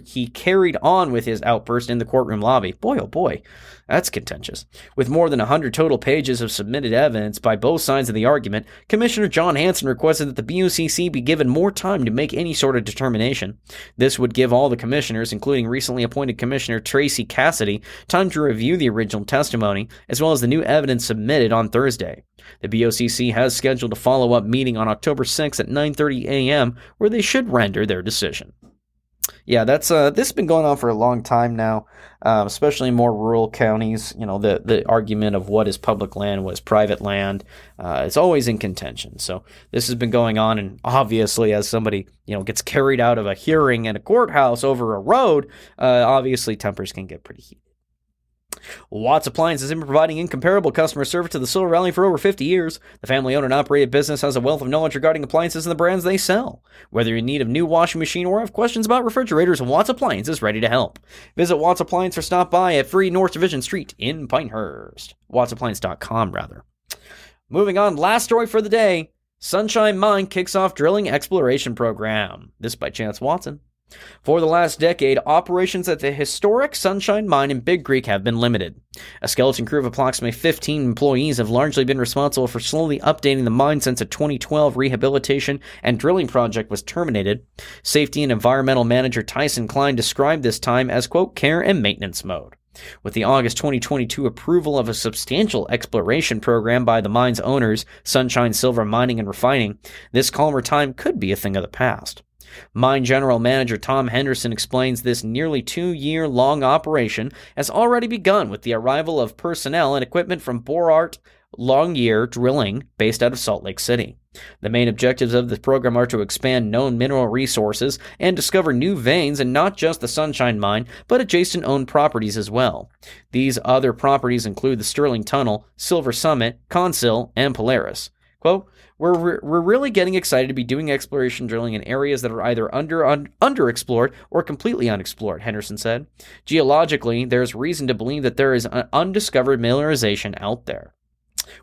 he carried on with his outburst in the courtroom lobby. Boy, oh boy, that's contentious. With more than 100 total pages of submitted evidence by both sides of the argument, Commissioner John Hansen requested that the BOCC be given more time to make any sort of determination. This would give all the commissioners, including recently appointed Commissioner Tracy Cassidy, time to review the original testimony, as well as the new evidence submitted on Thursday. The BOCC has scheduled a follow-up meeting on October 6th at 9:30 a.m. where they should render their decision. Yeah, that's this has been going on for a long time now, especially in more rural counties. You know, the argument of what is public land, what is private land, it's always in contention. So this has been going on, and obviously, as somebody gets carried out of a hearing in a courthouse over a road, obviously tempers can get pretty heated. Watts Appliance has been providing incomparable customer service to the Silver Valley for over 50 years. The family-owned and operated business has a wealth of knowledge regarding appliances and the brands they sell. Whether you're in need of a new washing machine or have questions about refrigerators, Watts Appliance is ready to help. Visit Watts Appliance or stop by at 3 North Division Street in Pinehurst. WattsAppliance.com, rather. Moving on, last story for the day. Sunshine Mine kicks off drilling exploration program. This by Chance Watson. For the last decade, operations at the historic Sunshine Mine in Big Creek have been limited. A skeleton crew of approximately 15 employees have largely been responsible for slowly updating the mine since a 2012 rehabilitation and drilling project was terminated. Safety and Environmental Manager Tyson Klein described this time as, quote, care and maintenance mode. With the August 2022 approval of a substantial exploration program by the mine's owners, Sunshine Silver Mining and Refining, this calmer time could be a thing of the past. Mine General Manager Tom Henderson explains this nearly 2-year-long operation has already begun with the arrival of personnel and equipment from Borart Longyear Drilling, based out of Salt Lake City. The main objectives of this program are to expand known mineral resources and discover new veins in not just the Sunshine Mine, but adjacent owned properties as well. These other properties include the Sterling Tunnel, Silver Summit, Consil, and Polaris. Quote, We're really getting excited to be doing exploration drilling in areas that are either underexplored or completely unexplored, Henderson said. Geologically, there's reason to believe that there is undiscovered mineralization out there.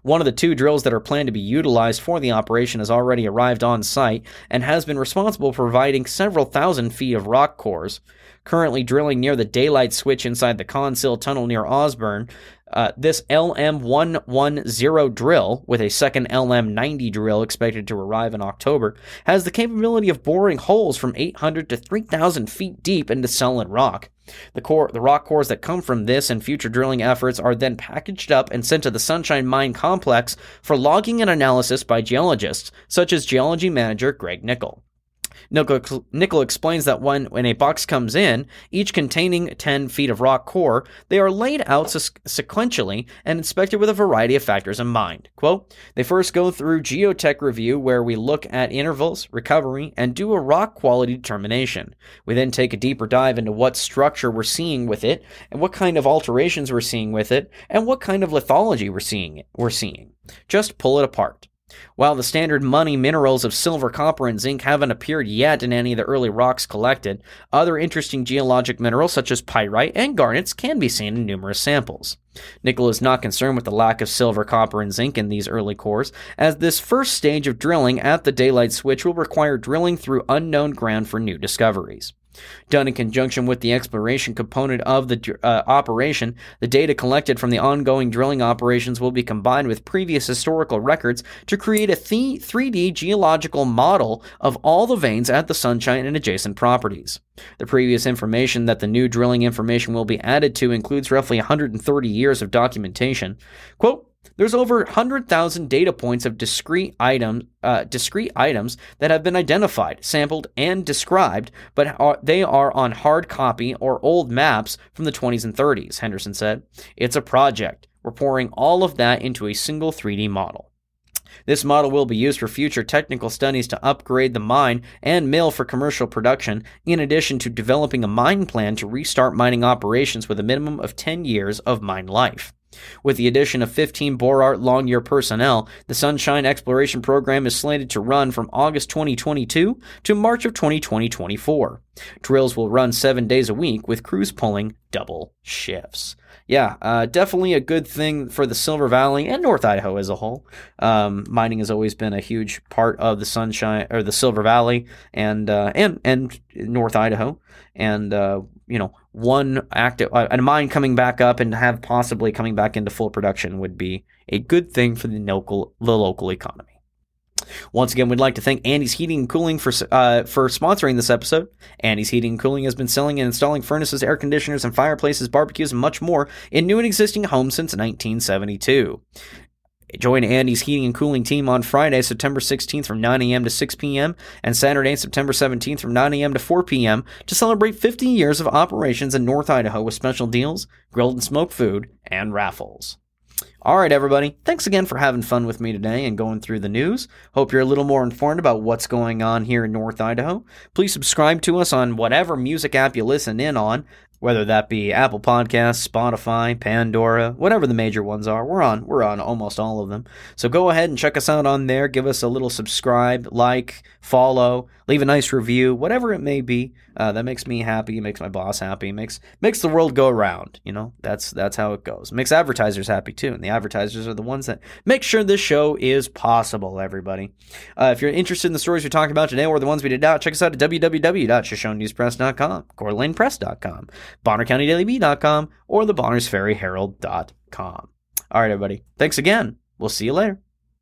One of the two drills that are planned to be utilized for the operation has already arrived on site and has been responsible for providing several thousand feet of rock cores. Currently drilling near the daylight switch inside the Consil Tunnel near Osborne, this LM110 drill, with a second LM90 drill expected to arrive in October, has the capability of boring holes from 800 to 3,000 feet deep into solid rock. The rock cores that come from this and future drilling efforts are then packaged up and sent to the Sunshine Mine Complex for logging and analysis by geologists, such as geology manager Greg Nickel. Nickel explains that when a box comes in, each containing 10 feet of rock core, they are laid out sequentially and inspected with a variety of factors in mind. Quote, they first go through geotech review where we look at intervals, recovery, and do a rock quality determination. We then take a deeper dive into what structure we're seeing with it and what kind of alterations we're seeing with it and what kind of lithology we're seeing. Just pull it apart. While the standard money minerals of silver, copper, and zinc haven't appeared yet in any of the early rocks collected, other interesting geologic minerals such as pyrite and garnets can be seen in numerous samples. Nickel is not concerned with the lack of silver, copper, and zinc in these early cores, as this first stage of drilling at the daylight switch will require drilling through unknown ground for new discoveries. Done in conjunction with the exploration component of the operation, the data collected from the ongoing drilling operations will be combined with previous historical records to create a 3D geological model of all the veins at the Sunshine and adjacent properties. The previous information that the new drilling information will be added to includes roughly 130 years of documentation. Quote, there's over 100,000 data points of discrete items that have been identified, sampled, and described, but they are on hard copy or old maps from the 20s and 30s, Henderson said. It's a project. We're pouring all of that into a single 3D model. This model will be used for future technical studies to upgrade the mine and mill for commercial production, in addition to developing a mine plan to restart mining operations with a minimum of 10 years of mine life. With the addition of 15 Borart Longyear personnel, the Sunshine Exploration Program is slated to run from August 2022 to March of 2024. Drills will run 7 days a week, with crews pulling double shifts. Yeah, definitely a good thing for the Silver Valley and North Idaho as a whole. Mining has always been a huge part of the Sunshine or the Silver Valley and North Idaho, and one active and a mine coming back up and have possibly coming back into full production would be a good thing for the local economy. Once again, we'd like to thank Andy's Heating and Cooling for sponsoring this episode. Andy's Heating and Cooling has been selling and installing furnaces, air conditioners, and fireplaces, barbecues, and much more in new and existing homes since 1972. Join Andy's Heating and Cooling team on Friday, September 16th from 9 a.m. to 6 p.m. and Saturday, September 17th from 9 a.m. to 4 p.m. to celebrate 50 years of operations in North Idaho with special deals, grilled and smoked food, and raffles. All right, everybody. Thanks again for having fun with me today and going through the news. Hope you're a little more informed about what's going on here in North Idaho. Please subscribe to us on whatever music app you listen in on, whether that be Apple Podcasts, Spotify, Pandora, whatever the major ones are. We're on almost all of them. So go ahead and check us out on there. Give us a little subscribe, like, follow, leave a nice review, whatever it may be. That makes me happy. It makes my boss happy. It makes the world go around. You know, that's how it goes. It makes advertisers happy too, and the advertisers are the ones that make sure this show is possible. Everybody, if you're interested in the stories we're talking about today or the ones we did out, check us out at www.shoshonesnewspress.com, CoeurDalenePress.com, BonnerCountyDailyBee.com, or the BonnersFerryHerald.com. All right, everybody. Thanks again. We'll see you later.